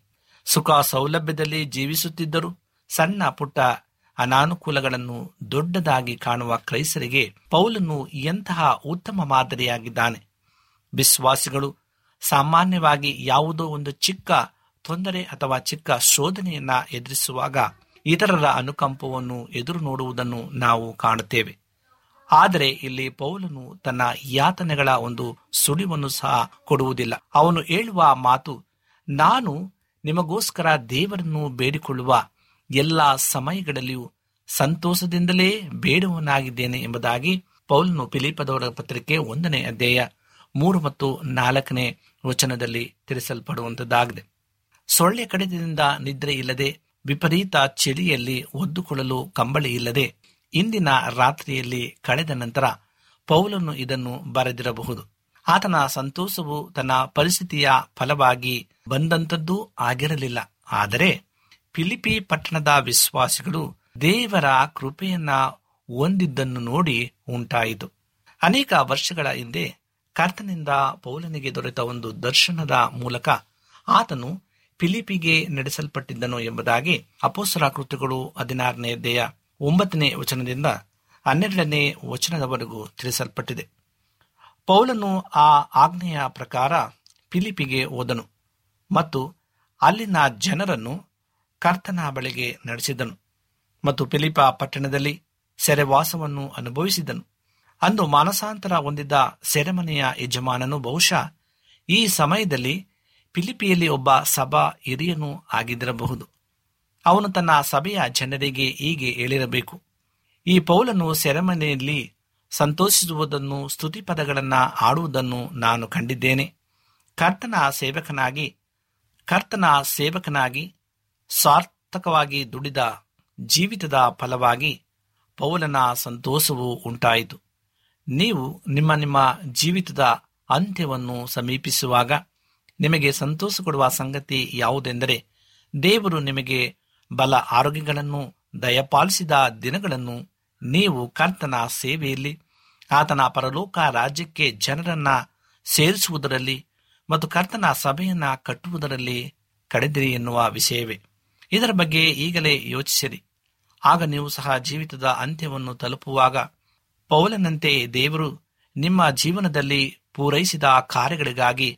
ಸುಖ ಸೌಲಭ್ಯದಲ್ಲಿ ಜೀವಿಸುತ್ತಿದ್ದರು. ಸಣ್ಣ ಪುಟ್ಟ ಅನಾನುಕೂಲಗಳನ್ನು ದೊಡ್ಡದಾಗಿ ಕಾಣುವ ಕ್ರೈಸ್ತರಿಗೆ ಪೌಲನು ಎಂತಹ ಉತ್ತಮ ಮಾದರಿಯಾಗಿದ್ದಾನೆ. ವಿಶ್ವಾಸಿಗಳು ಸಾಮಾನ್ಯವಾಗಿ ಯಾವುದೋ ಒಂದು ಚಿಕ್ಕ ತೊಂದರೆ ಅಥವಾ ಚಿಕ್ಕ ಶೋಧನೆಯನ್ನು ಎದುರಿಸುವಾಗ ಇತರರ ಅನುಕಂಪವನ್ನು ಎದುರು ನೋಡುವುದನ್ನು ನಾವು ಕಾಣುತ್ತೇವೆ. ಆದರೆ ಇಲ್ಲಿ ಪೌಲನು ತನ್ನ ಯಾತನೆಗಳ ಒಂದು ಸುಳಿವನ್ನು ಸಹ ಕೊಡುವುದಿಲ್ಲ. ಅವನು ಹೇಳುವ ಮಾತು, ನಾನು ನಿಮಗೋಸ್ಕರ ದೇವರನ್ನು ಬೇಡಿಕೊಳ್ಳುವ ಎಲ್ಲ ಸಮಯಗಳಲ್ಲಿಯೂ ಸಂತೋಷದಿಂದಲೇ ಬೇಡುವನಾಗಿದ್ದೇನೆ ಎಂಬುದಾಗಿ ಪೌಲನು ಫಿಲಿಪ್ಪದವರ ಪತ್ರಿಕೆ 1ನೇ ಅಧ್ಯಾಯ 3 ಮತ್ತು 4ನೇ ವಚನದಲ್ಲಿ ತಿಳಿಸಲ್ಪಡುವಂಥದ್ದಾಗಿದೆ. ಸೊಳ್ಳೆ ಕಡಿತದಿಂದ ನಿದ್ರೆ ಇಲ್ಲದೆ, ವಿಪರೀತ ಚಳಿಯಲ್ಲಿ ಒದ್ದುಕೊಳ್ಳಲು ಕಂಬಳಿ ಇಲ್ಲದೆ ಇಂದಿನ ರಾತ್ರಿಯಲ್ಲಿ ಕಳೆದ ನಂತರ ಪೌಲನು ಇದನ್ನು ಬರೆದಿರಬಹುದು. ಆತನ ಸಂತೋಷವು ತನ್ನ ಪರಿಸ್ಥಿತಿಯ ಫಲವಾಗಿ ಬಂದಂಥದ್ದೂ ಆಗಿರಲಿಲ್ಲ. ಆದರೆ ಫಿಲಿಪಿ ಪಟ್ಟಣದ ವಿಶ್ವಾಸಿಗಳು ದೇವರ ಕೃಪೆಯನ್ನ ಹೊಂದಿದ್ದನ್ನು ನೋಡಿ ಉಂಟಾಯಿತು. ಅನೇಕ ವರ್ಷಗಳ ಹಿಂದೆ ಕರ್ತನಿಂದ ಪೌಲನಿಗೆ ದೊರೆತ ಒಂದು ದರ್ಶನದ ಮೂಲಕ ಆತನು ಫಿಲಿಪಿಗೆ ನಡೆಸಲ್ಪಟ್ಟಿದ್ದನು ಎಂಬುದಾಗಿ ಅಪೊಸ್ತಲರ ಕೃತ್ಯಗಳು 16ನೇ ಅಧ್ಯಾಯ 9ನೇ ವಚನದಿಂದ 12ನೇ ವಚನದವರೆಗೂ ತಿಳಿಸಲ್ಪಟ್ಟಿದೆ. ಪೌಲನು ಆ ಆಜ್ಞೆಯ ಪ್ರಕಾರ ಫಿಲಿಪಿಗೆ ಹೋದನು ಮತ್ತು ಅಲ್ಲಿನ ಜನರನ್ನು ಕರ್ತನ ಬಳಿಗೆ ನಡೆಸಿದನು ಮತ್ತು ಫಿಲಿಪ್ಪ ಪಟ್ಟಣದಲ್ಲಿ ಸೆರೆವಾಸವನ್ನು ಅನುಭವಿಸಿದನು. ಅಂದು ಮಾನಸಾಂತರ ಹೊಂದಿದ್ದ ಸೆರೆಮನೆಯ ಯಜಮಾನನು ಬಹುಶಃ ಈ ಸಮಯದಲ್ಲಿ ಫಿಲಿಪಿಯಲ್ಲಿ ಒಬ್ಬ ಸಭಾ ಹಿರಿಯನೂ ಆಗಿದ್ದಿರಬಹುದು. ಅವನು ತನ್ನ ಸಭೆಯ ಜನರಿಗೆ ಹೀಗೆ ಹೇಳಿರಬೇಕು, ಈ ಪೌಲನು ಸೆರೆಮನೆಯಲ್ಲಿ ಸಂತೋಷಿಸುವುದನ್ನು, ಸ್ತುತಿಪದಗಳನ್ನು ಆಡುವುದನ್ನು ನಾನು ಕಂಡಿದ್ದೇನೆ. ಕರ್ತನ ಸೇವಕನಾಗಿ ಸಾರ್ಥಕವಾಗಿ ದುಡಿದ ಜೀವಿತದ ಫಲವಾಗಿ ಪೌಲನ ಸಂತೋಷವೂ ಉಂಟಾಯಿತು. ನೀವು ನಿಮ್ಮ ನಿಮ್ಮ ಜೀವಿತದ ಅಂತ್ಯವನ್ನು ಸಮೀಪಿಸುವಾಗ ನಿಮಗೆ ಸಂತೋಷ ಕೊಡುವ ಸಂಗತಿ ಯಾವುದೆಂದರೆ, ದೇವರು ನಿಮಗೆ ಬಲ ಆರೋಗ್ಯಗಳನ್ನು ದಯಪಾಲಿಸಿದ ದಿನಗಳನ್ನು ನೀವು ಕರ್ತನ ಸೇವೆಯಲ್ಲಿ, ಆತನ ಪರಲೋಕ ರಾಜ್ಯಕ್ಕೆ ಜನರನ್ನು ಸೇರಿಸುವುದರಲ್ಲಿ ಮತ್ತು ಕರ್ತನ ಸಭೆಯನ್ನು ಕಟ್ಟುವುದರಲ್ಲಿ ಕಳೆದಿರಿ ಎನ್ನುವ ವಿಷಯವೇ. ಇದರ ಬಗ್ಗೆ ಈಗಲೇ ಯೋಚಿಸಿರಿ. ಆಗ ನೀವು ಸಹ ಜೀವಿತದ ಅಂತ್ಯವನ್ನು ತಲುಪುವಾಗ ಪೌಲನಂತೆ ದೇವರು ನಿಮ್ಮ ಜೀವನದಲ್ಲಿ ಪೂರೈಸಿದ ಕಾರ್ಯಗಳಿಗಾಗಿ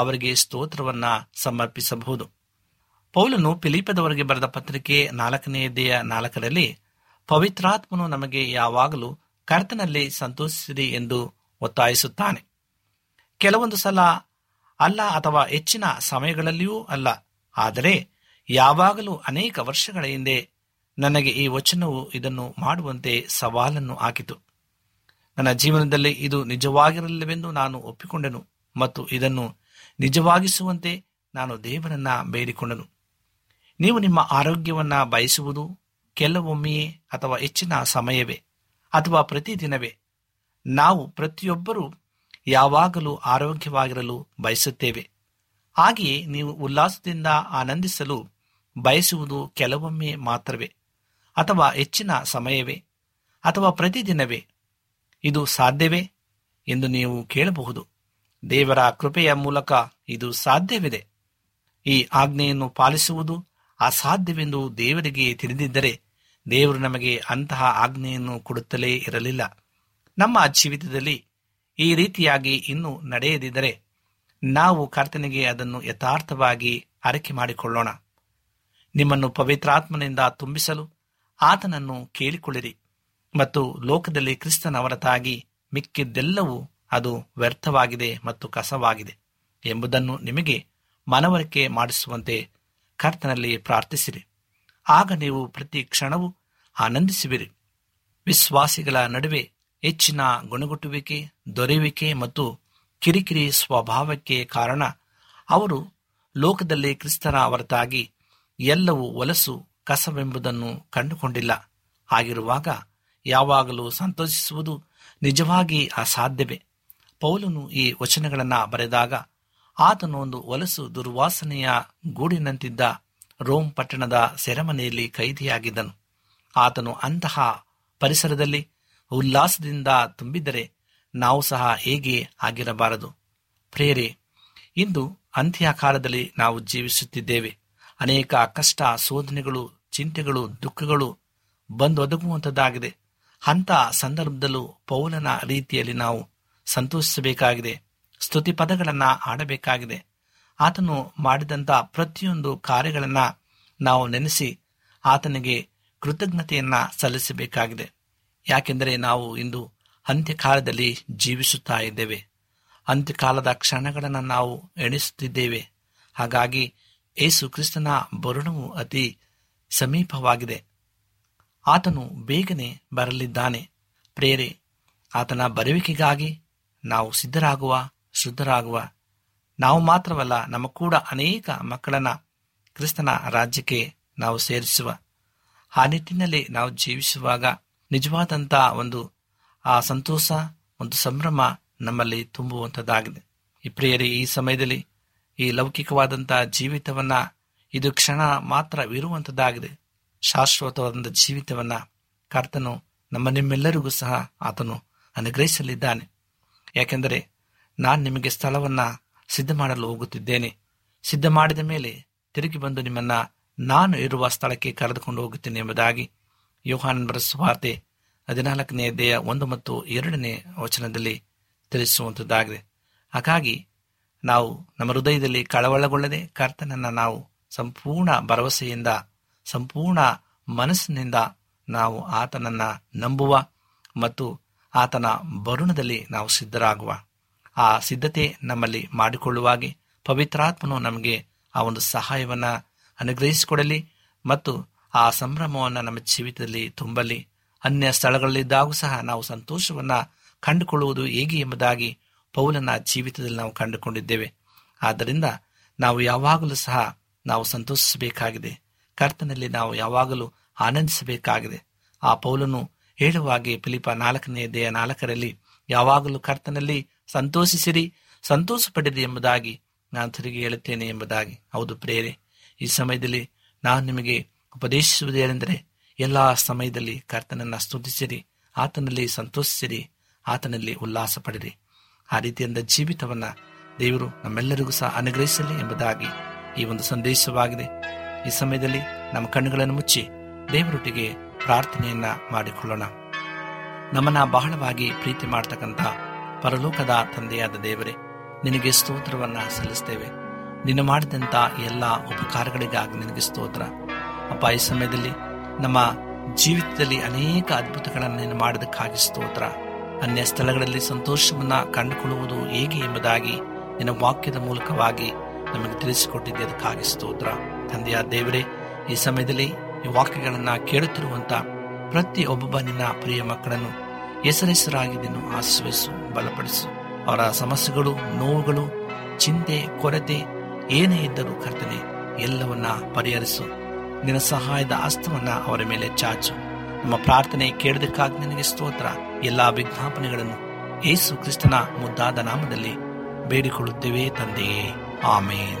ಅವರಿಗೆ ಸ್ತೋತ್ರವನ್ನು ಸಮರ್ಪಿಸಬಹುದು. ಪೌಲನು ಫಿಲಿಪ್ಪದವರಿಗೆ ಬರೆದ ಪತ್ರಿಕೆ 4ನೇ ಅಧ್ಯಾಯ 4ರಲ್ಲಿ ಪವಿತ್ರಾತ್ಮನು ನಮಗೆ ಯಾವಾಗಲೂ ಕರ್ತನಲ್ಲಿ ಸಂತೋಷಿಸಿರಿ ಎಂದು ಒತ್ತಾಯಿಸುತ್ತಾನೆ. ಕೆಲವೊಂದು ಸಲ ಅಲ್ಲ, ಅಥವಾ ಹೆಚ್ಚಿನ ಸಮಯಗಳಲ್ಲಿಯೂ ಅಲ್ಲ, ಆದರೆ ಯಾವಾಗಲೂ ಅನೇಕ ವರ್ಷಗಳ ಹಿಂದೆ ನನಗೆ ಈ ವಚನವು ಇದನ್ನು ಮಾಡುವಂತೆ ಸವಾಲನ್ನು ಹಾಕಿತು. ನನ್ನ ಜೀವನದಲ್ಲಿ ಇದು ನಿಜವಾಗಿರಲಿಲ್ಲವೆಂದು ನಾನು ಒಪ್ಪಿಕೊಂಡೆನು ಮತ್ತು ಇದನ್ನು ನಿಜವಾಗಿಸುವಂತೆ ನಾನು ದೇವರನ್ನು ಬೇಡಿಕೊಂಡನು. ನೀವು ನಿಮ್ಮ ಆರೋಗ್ಯವನ್ನು ಬಯಸುವುದು ಕೆಲವೊಮ್ಮೆಯೇ, ಅಥವಾ ಹೆಚ್ಚಿನ ಸಮಯವೇ, ಅಥವಾ ಪ್ರತಿದಿನವೇ? ನಾವು ಪ್ರತಿಯೊಬ್ಬರೂ ಯಾವಾಗಲೂ ಆರೋಗ್ಯವಾಗಿರಲು ಬಯಸುತ್ತೇವೆ. ಹಾಗೆಯೇ ನೀವು ಉಲ್ಲಾಸದಿಂದ ಆನಂದಿಸಲು ಬಯಸುವುದು ಕೆಲವೊಮ್ಮೆ ಮಾತ್ರವೇ, ಅಥವಾ ಹೆಚ್ಚಿನ ಸಮಯವೇ, ಅಥವಾ ಪ್ರತಿದಿನವೇ? ಇದು ಸಾಧ್ಯವೇ ಎಂದು ನೀವು ಕೇಳಬಹುದು. ದೇವರ ಕೃಪೆಯ ಮೂಲಕ ಇದು ಸಾಧ್ಯವಿದೆ. ಈ ಆಜ್ಞೆಯನ್ನು ಪಾಲಿಸುವುದು ಅಸಾಧ್ಯವೆಂದು ದೇವರಿಗೆ ತಿಳಿದಿದ್ದರೆ ದೇವರು ನಮಗೆ ಅಂತಹ ಆಜ್ಞೆಯನ್ನು ಕೊಡುತ್ತಲೇ ಇರಲಿಲ್ಲ. ನಮ್ಮ ಜೀವಿತದಲ್ಲಿ ಈ ರೀತಿಯಾಗಿ ಇನ್ನೂ ನಡೆಯದಿದ್ದರೆ ನಾವು ಕರ್ತನಿಗೆ ಅದನ್ನು ಯಥಾರ್ಥವಾಗಿ ಅರಿಕೆ ಮಾಡಿಕೊಳ್ಳೋಣ. ನಿಮ್ಮನ್ನು ಪವಿತ್ರಾತ್ಮನಿಂದ ತುಂಬಿಸಲು ಆತನನ್ನು ಕೇಳಿಕೊಳ್ಳಿರಿ ಮತ್ತು ಲೋಕದಲ್ಲಿ ಕ್ರಿಸ್ತನ ಹೊರತಾಗಿ ಮಿಕ್ಕಿದ್ದೆಲ್ಲವೂ ಅದು ವ್ಯರ್ಥವಾಗಿದೆ ಮತ್ತು ಕಸವಾಗಿದೆ ಎಂಬುದನ್ನು ನಿಮಗೆ ಮನವರಿಕೆ ಮಾಡಿಸುವಂತೆ ಕರ್ತನಲ್ಲಿ ಪ್ರಾರ್ಥಿಸಿರಿ. ಆಗ ನೀವು ಪ್ರತಿ ಕ್ಷಣವೂ ಆನಂದಿಸುವಿರಿ. ವಿಶ್ವಾಸಿಗಳ ನಡುವೆ ಹೆಚ್ಚಿನ ಗುಣಗುಟ್ಟುವಿಕೆ, ದೊರೆಯುವಿಕೆ ಮತ್ತು ಕಿರಿಕಿರಿ ಸ್ವಭಾವಕ್ಕೆ ಕಾರಣ ಅವರು ಲೋಕದಲ್ಲಿ ಕ್ರಿಸ್ತನ ಹೊರತಾಗಿ ಎಲ್ಲವೂ ಒಲಸು, ಕಸವೆಂಬುದನ್ನು ಕಂಡುಕೊಂಡಿಲ್ಲ. ಆಗಿರುವಾಗ ಯಾವಾಗಲೂ ಸಂತೋಷಿಸುವುದು ನಿಜವಾಗಿ ಅಸಾಧ್ಯವೇ. ಪೌಲನು ಈ ವಚನಗಳನ್ನು ಬರೆದಾಗ ಆತನು ಒಂದು ಒಲಸು ದುರ್ವಾಸನೆಯ ಗೂಡಿನಂತಿದ್ದ ರೋಮ್ ಪಟ್ಟಣದ ಸೆರೆಮನೆಯಲ್ಲಿ ಕೈದಿಯಾಗಿದ್ದನು. ಆತನು ಅಂತಹ ಪರಿಸರದಲ್ಲಿ ಉಲ್ಲಾಸದಿಂದ ತುಂಬಿದ್ದರೆ ನಾವು ಸಹ ಹೇಗೆ ಆಗಿರಬಾರದು? ಪ್ರೇರೆ, ಇಂದು ಅಂತ್ಯಕಾಲದಲ್ಲಿ ನಾವು ಜೀವಿಸುತ್ತಿದ್ದೇವೆ. ಅನೇಕ ಕಷ್ಟ, ಶೋಧನೆಗಳು, ಚಿಂತೆಗಳು, ದುಃಖಗಳು ಬಂದೊದಗುವಂಥದ್ದಾಗಿದೆ. ಅಂಥ ಸಂದರ್ಭದಲ್ಲೂ ಪೌಲನ ರೀತಿಯಲ್ಲಿ ನಾವು ಸಂತೋಷಿಸಬೇಕಾಗಿದೆ, ಸ್ತುತಿ ಪದಗಳನ್ನು ಆಡಬೇಕಾಗಿದೆ. ಆತನು ಮಾಡಿದಂಥ ಪ್ರತಿಯೊಂದು ಕಾರ್ಯಗಳನ್ನು ನಾವು ನೆನೆಸಿ ಆತನಿಗೆ ಕೃತಜ್ಞತೆಯನ್ನು ಸಲ್ಲಿಸಬೇಕಾಗಿದೆ. ಯಾಕೆಂದರೆ ನಾವು ಇಂದು ಅಂತ್ಯಕಾಲದಲ್ಲಿ ಜೀವಿಸುತ್ತಾ ಇದ್ದೇವೆ, ಅಂತ್ಯಕಾಲದ ಕ್ಷಣಗಳನ್ನು ನಾವು ಎಣಿಸುತ್ತಿದ್ದೇವೆ. ಹಾಗಾಗಿ ಯೇಸು ಕ್ರಿಸ್ತನ ಬರುಣವು ಅತಿ ಸಮೀಪವಾಗಿದೆ. ಆತನು ಬೇಗನೆ ಬರಲಿದ್ದಾನೆ. ಪ್ರೇರೆ, ಆತನ ಬರುವಿಕೆಗಾಗಿ ನಾವು ಸಿದ್ಧರಾಗುವ, ಶುದ್ಧರಾಗುವ. ನಾವು ಮಾತ್ರವಲ್ಲ, ನಮ್ಮ ಕೂಡ ಅನೇಕ ಮಕ್ಕಳನ್ನು ಕ್ರಿಸ್ತನ ರಾಜ್ಯಕ್ಕೆ ನಾವು ಸೇರಿಸುವ ಆ ನಿಟ್ಟಿನಲ್ಲಿ ನಾವು ಜೀವಿಸುವಾಗ ನಿಜವಾದಂಥ ಒಂದು ಆ ಸಂತೋಷ, ಒಂದು ಸಂಭ್ರಮ ನಮ್ಮಲ್ಲಿ ತುಂಬುವಂಥದ್ದಾಗಿದೆ. ಈ ಪ್ರಿಯರೇ, ಈ ಸಮಯದಲ್ಲಿ ಈ ಲೌಕಿಕವಾದಂಥ ಜೀವಿತವನ್ನು, ಇದು ಕ್ಷಣ ಮಾತ್ರವಿರುವಂಥದ್ದಾಗಿದೆ. ಶಾಶ್ವತವಾದಂಥ ಜೀವಿತವನ್ನು ಕರ್ತನು ನಮ್ಮ ನಿಮ್ಮೆಲ್ಲರಿಗೂ ಸಹ ಆತನು ಅನುಗ್ರಹಿಸಲಿದ್ದಾನೆ. ಯಾಕೆಂದರೆ ನಾನು ನಿಮಗೆ ಸ್ಥಳವನ್ನು ಸಿದ್ಧ ಮಾಡಲು ಹೋಗುತ್ತಿದ್ದೇನೆ, ಸಿದ್ಧ ಮಾಡಿದ ಮೇಲೆ ತಿರುಗಿ ಬಂದು ನಿಮ್ಮನ್ನು ನಾನು ಇರುವ ಸ್ಥಳಕ್ಕೆ ಕರೆದುಕೊಂಡು ಹೋಗುತ್ತೇನೆ ಎಂಬುದಾಗಿ ಯೋಹಾನನ ಬರೆದ ಸುವಾರ್ತೆ 14ನೇ ಅಧ್ಯಾಯ 1 ಮತ್ತು 2ನೇ ವಚನದಲ್ಲಿ ತಿಳಿಸುವಂಥದ್ದಾಗಿದೆ. ಹಾಗಾಗಿ ನಾವು ನಮ್ಮ ಹೃದಯದಲ್ಲಿ ಕಳವಳಗೊಳ್ಳದೆ ಕರ್ತನನ್ನು ನಾವು ಸಂಪೂರ್ಣ ಭರವಸೆಯಿಂದ, ಸಂಪೂರ್ಣ ಮನಸ್ಸಿನಿಂದ ನಾವು ಆತನನ್ನು ನಂಬುವ ಮತ್ತು ಆತನ ಬರುಣದಲ್ಲಿ ನಾವು ಸಿದ್ಧರಾಗುವ ಆ ಸಿದ್ಧತೆ ನಮ್ಮಲ್ಲಿ ಮಾಡಿಕೊಳ್ಳುವಾಗೆ ಪವಿತ್ರಾತ್ಮನು ನಮಗೆ ಆ ಒಂದು ಸಹಾಯವನ್ನು ಅನುಗ್ರಹಿಸಿಕೊಡಲಿ ಮತ್ತು ಆ ಸಂಭ್ರಮವನ್ನು ನಮ್ಮ ಜೀವಿತದಲ್ಲಿ ತುಂಬಲಿ. ಅನ್ಯ ಸ್ಥಳಗಳಲ್ಲಿದ್ದಾಗೂ ಸಹ ನಾವು ಸಂತೋಷವನ್ನು ಕಂಡುಕೊಳ್ಳುವುದು ಹೇಗೆ ಎಂಬುದಾಗಿ ಪೌಲನ ಜೀವಿತದಲ್ಲಿ ನಾವು ಕಂಡುಕೊಂಡಿದ್ದೇವೆ. ಆದ್ದರಿಂದ ನಾವು ಯಾವಾಗಲೂ ಸಹ ನಾವು ಸಂತೋಷಿಸಬೇಕಾಗಿದೆ, ಕರ್ತನಲ್ಲಿ ನಾವು ಯಾವಾಗಲೂ ಆನಂದಿಸಬೇಕಾಗಿದೆ. ಆ ಪೌಲನು ಹೇಳುವಾಗೆ ಫಿಲಿಪ 4ನೇ ಅಧ್ಯಾಯ 4ರಲ್ಲಿ ಯಾವಾಗಲೂ ಕರ್ತನಲ್ಲಿ ಸಂತೋಷಿಸಿರಿ, ಸಂತೋಷ ಪಡೆಯಿರಿ ಎಂಬುದಾಗಿ ನಾನು ತಿರುಗಿ ಹೇಳುತ್ತೇನೆ ಎಂಬುದಾಗಿ. ಹೌದು ಪ್ರೇರೆ, ಈ ಸಮಯದಲ್ಲಿ ನಾನು ನಿಮಗೆ ಉಪದೇಶಿಸುವುದೇನೆಂದರೆ ಎಲ್ಲ ಸಮಯದಲ್ಲಿ ಕರ್ತನನ್ನು ಸ್ತುತಿಸಿರಿ, ಆತನಲ್ಲಿ ಸಂತೋಷಿಸಿರಿ, ಆತನಲ್ಲಿ ಉಲ್ಲಾಸ ಪಡೆಯಿರಿ. ಆ ರೀತಿಯಿಂದ ಜೀವಿತವನ್ನು ದೇವರು ನಮ್ಮೆಲ್ಲರಿಗೂ ಸಹ ಅನುಗ್ರಹಿಸಲಿ ಎಂಬುದಾಗಿ ಈ ಒಂದು ಸಂದೇಶವಾಗಿದೆ. ಈ ಸಮಯದಲ್ಲಿ ನಮ್ಮ ಕಣ್ಣುಗಳನ್ನು ಮುಚ್ಚಿ ದೇವರೊಟ್ಟಿಗೆ ಪ್ರಾರ್ಥನೆಯನ್ನ ಮಾಡಿಕೊಳ್ಳೋಣ. ನಮ್ಮನ್ನ ಬಹಳವಾಗಿ ಪ್ರೀತಿ ಮಾಡತಕ್ಕಂಥ ಪರಲೋಕದ ತಂದೆಯಾದ ದೇವರೇ, ನಿನಗೆ ಸ್ತೋತ್ರವನ್ನ ಸಲ್ಲಿಸ್ತೇವೆ. ನೀನು ಮಾಡಿದಂಥ ಎಲ್ಲ ಉಪಕಾರಗಳಿಗಾಗಿ ನಿನಗೆ ಸ್ತೋತ್ರ ಅಪ್ಪ. ಈ ಸಮಯದಲ್ಲಿ ನಮ್ಮ ಜೀವಿತದಲ್ಲಿ ಅನೇಕ ಅದ್ಭುತಗಳನ್ನು ನೀನು ಮಾಡೋದಕ್ಕಾಗಿ ಸ್ತೋತ್ರ. ಅನ್ಯ ಸ್ಥಳಗಳಲ್ಲಿ ಸಂತೋಷವನ್ನು ಕಂಡುಕೊಳ್ಳುವುದು ಹೇಗೆ ಎಂಬುದಾಗಿ ನಿನ್ನ ವಾಕ್ಯದ ಮೂಲಕವಾಗಿ ನಮಗೆ ತಿಳಿಸಿಕೊಟ್ಟಿದ್ದಕ್ಕಾಗಿ ಸ್ತೋತ್ರ ತಂದೆಯ ದೇವರೇ. ಈ ಸಮಯದಲ್ಲಿ ಈ ವಾಕ್ಯಗಳನ್ನು ಕೇಳುತ್ತಿರುವಂಥ ಪ್ರತಿಯೊಬ್ಬ ನಿನ್ನ ಪ್ರಿಯ ಮಕ್ಕಳನ್ನು ಹೆಸರೆಸರಾಗಿ ನೀನು ಆಶೀರ್ವದಿಸು, ಬಲಪಡಿಸು. ಅವರ ಸಮಸ್ಯೆಗಳು, ನೋವುಗಳು, ಚಿಂತೆ, ಕೊರತೆ ಏನೇ ಇದ್ದರೂ ಕರ್ತನೆ ಎಲ್ಲವನ್ನ ಪರಿಹರಿಸು. ನಿನ್ನ ಸಹಾಯದ ಹಸ್ತವನ್ನು ಅವರ ಮೇಲೆ ಚಾಚು. ನಮ್ಮ ಪ್ರಾರ್ಥನೆ ಕೇಳದಕ್ಕಾಗಿ ನಿನಗೆ ಸ್ತೋತ್ರ. ಎಲ್ಲ ವಿಜ್ಞಾಪನೆಗಳನ್ನು ಯೇಸು ಕ್ರಿಸ್ತನ ಮುದ್ದಾದ ನಾಮದಲ್ಲಿ ಬೇಡಿಕೊಳ್ಳುತ್ತೇವೆ ತಂದೆಯೇ, ಆಮೇನ್.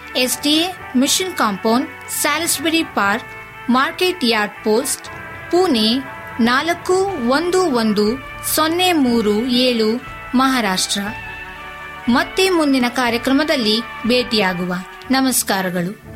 SDA mission compound, Salisbury park, market yard post, Pune 411037, Maharashtra. ಮತ್ತೆ ಮುಂದಿನ ಕಾರ್ಯಕ್ರಮದಲ್ಲಿ ಭೇಟಿಯಾಗುವ. ನಮಸ್ಕಾರಗಳು.